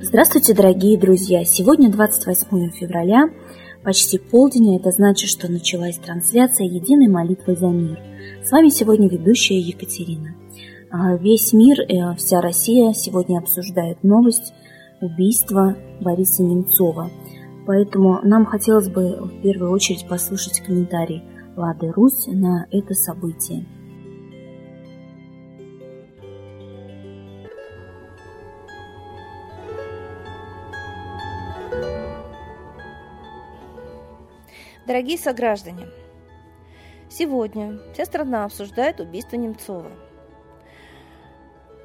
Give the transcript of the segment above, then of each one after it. Здравствуйте, дорогие друзья! Сегодня 28 февраля, почти полдень, это значит, что началась трансляция единой молитвы за мир. С вами сегодня ведущая Екатерина. Весь мир, вся Россия сегодня обсуждает новость убийства Бориса Немцова. Поэтому нам хотелось бы в первую очередь послушать комментарий Лады Русь на это событие. Дорогие сограждане, сегодня вся страна обсуждает убийство Немцова.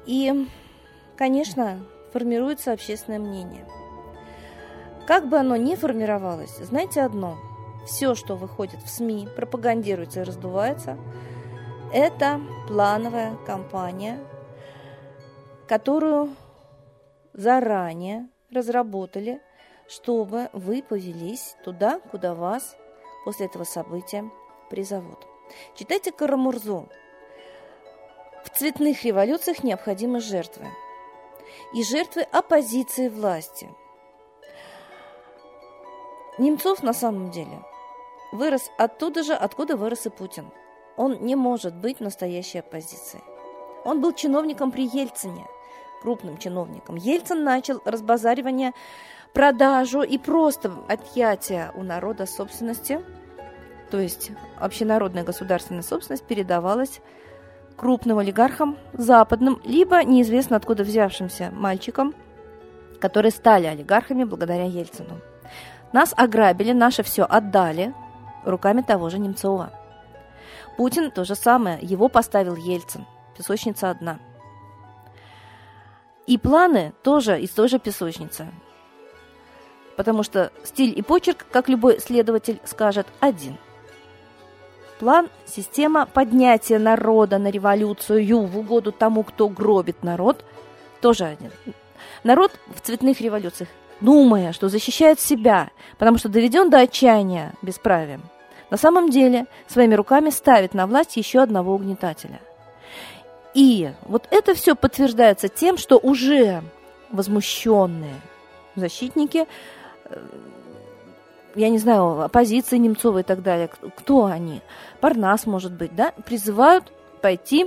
И, конечно, формируется общественное мнение. Как бы оно ни формировалось, знаете одно: все, что выходит в СМИ, пропагандируется и раздувается, это плановая кампания, которую заранее разработали, чтобы вы повелись туда, куда вас после этого события призовут. Читайте Карамурзу. В цветных революциях необходимы жертвы. И жертвы оппозиции власти. Немцов на самом деле вырос оттуда же, откуда вырос и Путин. Он не может быть настоящей оппозицией. Он был чиновником при Ельцине, крупным чиновником. Ельцин начал разбазаривание, продажу и просто отъятие у народа собственности, то есть общенародная государственная собственность передавалась крупным олигархам западным, либо неизвестно откуда взявшимся мальчикам, которые стали олигархами благодаря Ельцину. Нас ограбили, наше все отдали руками того же Немцова. Путин то же самое, его поставил Ельцин, песочница одна. И планы тоже из той же песочницы. Потому что стиль и почерк, как любой следователь скажет, один. План, система поднятия народа на революцию в угоду тому, кто гробит народ, тоже один. Народ в цветных революциях, думая, что защищает себя, потому что доведен до отчаяния бесправием, на самом деле своими руками ставит на власть еще одного угнетателя. И вот это все подтверждается тем, что уже возмущенные защитники, я не знаю, оппозиции Немцова и так далее, кто они, Парнас, может быть, да, призывают пойти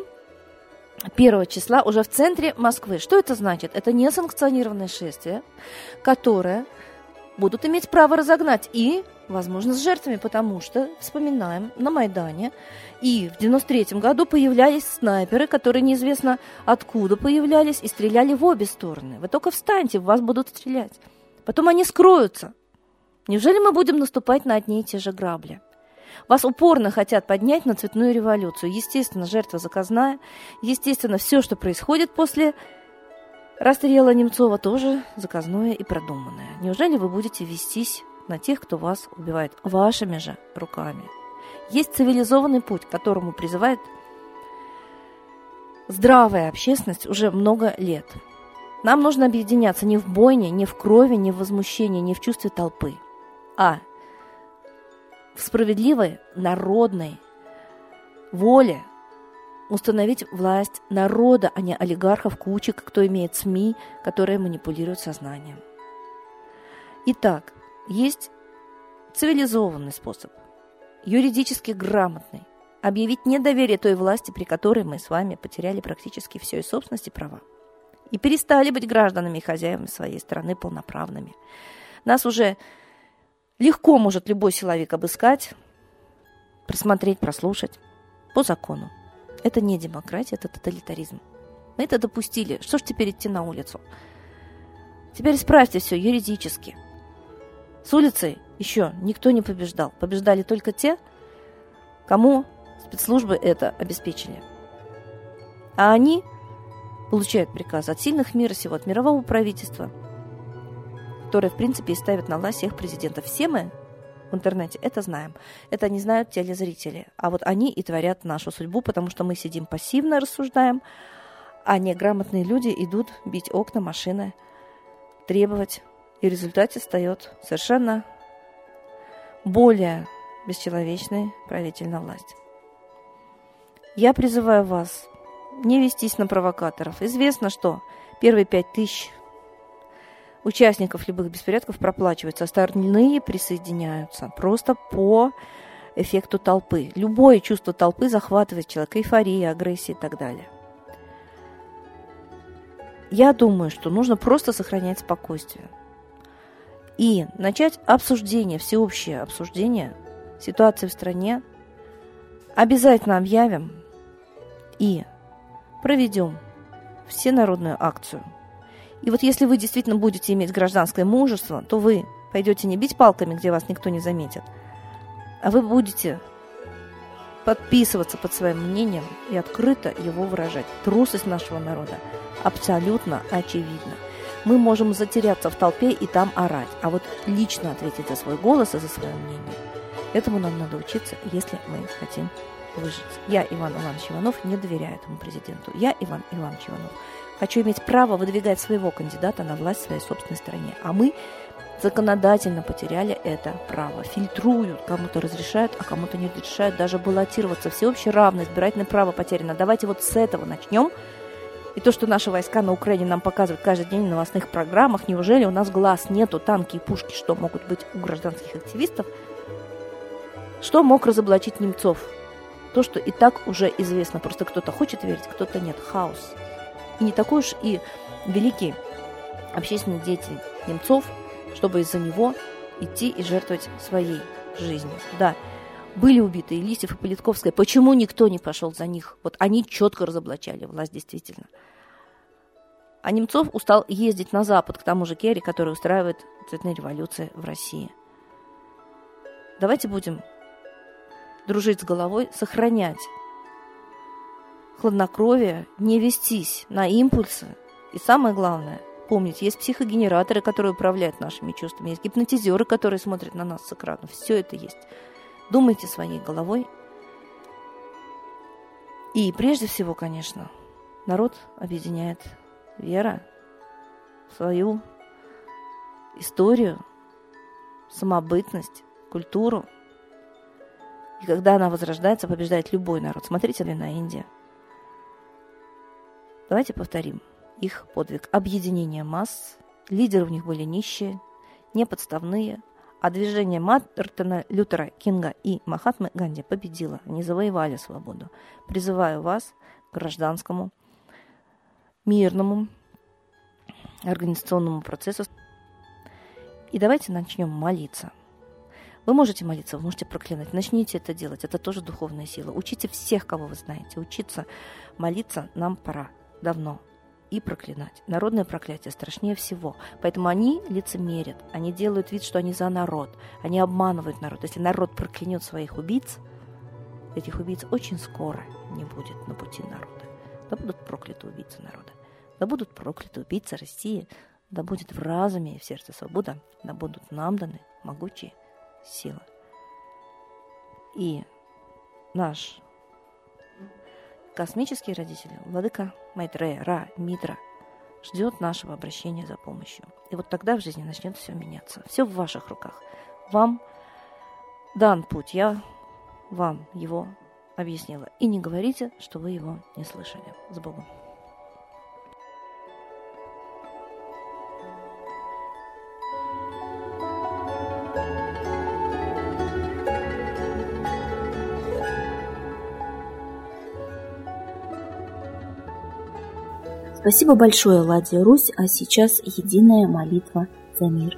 1 числа уже в центре Москвы. Что это значит? Это несанкционированное шествие, которое будут иметь право разогнать и, возможно, с жертвами, потому что, вспоминаем, на Майдане и в 93 году появлялись снайперы, которые неизвестно откуда появлялись и стреляли в обе стороны. Вы только встаньте, в вас будут стрелять. Потом они скроются. Неужели мы будем наступать на одни и те же грабли? Вас упорно хотят поднять на цветную революцию. Естественно, жертва заказная. Естественно, все, что происходит после расстрела Немцова, тоже заказное и продуманное. Неужели вы будете вестись на тех, кто вас убивает вашими же руками? Есть цивилизованный путь, к которому призывает здравая общественность уже много лет. Нам нужно объединяться не в бойне, не в крови, не в возмущении, не в чувстве толпы, а в справедливой народной воле установить власть народа, а не олигархов, кучек, кто имеет СМИ, которые манипулируют сознанием. Итак, есть цивилизованный способ, юридически грамотный, объявить недоверие той власти, при которой мы с вами потеряли практически все и собственность, и права. И перестали быть гражданами и хозяевами своей страны полноправными. Нас уже легко может любой силовик обыскать, просмотреть, прослушать по закону. Это не демократия, это тоталитаризм. Мы это допустили. Что ж теперь идти на улицу? Теперь исправьте все юридически. С улицы еще никто не побеждал. Побеждали только те, кому спецслужбы это обеспечили. А они получают приказ от сильных мира сего, от мирового правительства, которое, в принципе, и ставит на власть всех президентов. Все мы в интернете это знаем. Это не знают телезрители. А вот они и творят нашу судьбу, потому что мы сидим пассивно, рассуждаем, а неграмотные люди идут бить окна, машины, требовать. И в результате встает совершенно более бесчеловечный правитель на власть. Я призываю вас не вестись на провокаторов. Известно, что первые 5000 участников любых беспорядков проплачиваются, остальные присоединяются просто по эффекту толпы. Любое чувство толпы захватывает человека, эйфория, агрессия и так далее. Я думаю, что нужно просто сохранять спокойствие и начать обсуждение, всеобщее обсуждение ситуации в стране. Обязательно объявим и проведем всенародную акцию. И вот если вы действительно будете иметь гражданское мужество, то вы пойдете не бить палками, где вас никто не заметит, а вы будете подписываться под своим мнением и открыто его выражать. Трусость нашего народа абсолютно очевидна. Мы можем затеряться в толпе и там орать, а вот лично ответить за свой голос и за свое мнение. Этому нам надо учиться, если мы хотим выжить. Я, Иван Иванович Иванов, не доверяю этому президенту. Я, Иван Иванович Иванов, хочу иметь право выдвигать своего кандидата на власть в своей собственной стране. А мы законодательно потеряли это право. Фильтруют, кому-то разрешают, а кому-то не разрешают даже баллотироваться. Всеобщее равно, избирательное право потеряно. Давайте вот с этого начнем. И то, что наши войска на Украине нам показывают каждый день в новостных программах, неужели у нас глаз нету, танки и пушки, что могут быть у гражданских активистов? Что мог разоблачить Немцов? То, что и так уже известно. Просто кто-то хочет верить, кто-то нет. Хаос. И не такой уж и великий общественный деятель Немцов, чтобы из-за него идти и жертвовать своей жизнью. Да, были убиты Илисев и Политковская. Почему никто не пошел за них? Вот они четко разоблачали власть действительно. А Немцов устал ездить на Запад, к тому же Керри, который устраивает цветные революции в России. Давайте будем дружить с головой, сохранять хладнокровие, не вестись на импульсы. И самое главное, помнить, есть психогенераторы, которые управляют нашими чувствами, есть гипнотизеры, которые смотрят на нас с экрана. Все это есть. Думайте своей головой. И прежде всего, конечно, народ объединяет вера в свою историю, самобытность, культуру. И когда она возрождается, побеждает любой народ. Смотрите на Индию. Давайте повторим их подвиг. Объединение масс. Лидеры у них были нищие, неподставные. А движение Мартина Лютера Кинга и Махатмы Ганди победило. Они завоевали свободу. Призываю вас к гражданскому, мирному, организационному процессу. И давайте начнем молиться. Вы можете молиться, вы можете проклинать. Начните это делать. Это тоже духовная сила. Учите всех, кого вы знаете. Учиться молиться нам пора. Давно. И проклинать. Народное проклятие страшнее всего. Поэтому они лицемерят. Они делают вид, что они за народ. Они обманывают народ. Если народ проклянет своих убийц, этих убийц очень скоро не будет на пути народа. Да будут прокляты убийцы народа. Да будут прокляты убийцы России. Да будет в разуме и в сердце свобода. Да будут нам даны могучие сила. И наш космический родитель, Владыка Майтрея, Ра, Митра, ждет нашего обращения за помощью. И вот тогда в жизни начнет все меняться. Все в ваших руках. Вам дан путь. Я вам его объяснила. И не говорите, что вы его не слышали. С Богом. Спасибо большое, Ладе Русь, а сейчас единая молитва за мир.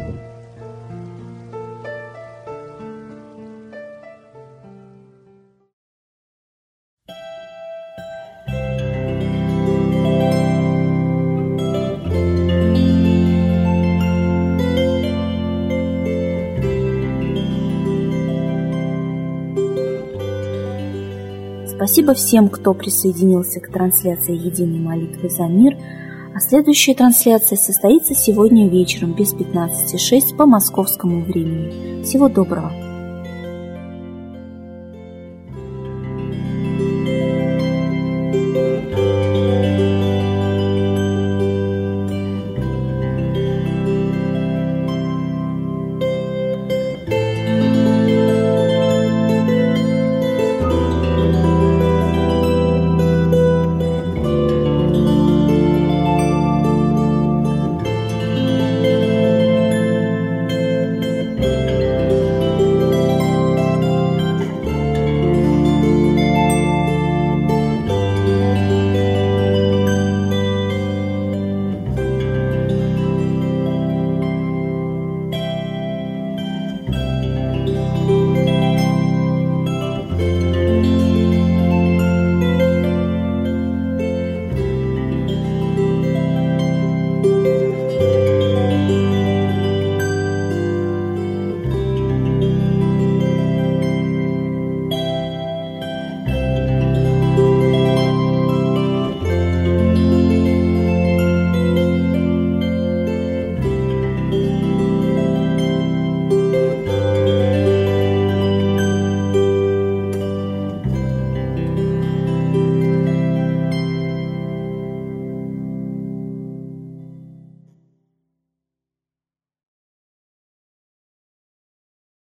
Спасибо всем, кто присоединился к трансляции «Единой молитвы за мир», а следующая трансляция состоится сегодня вечером без 15:06 по московскому времени. Всего доброго!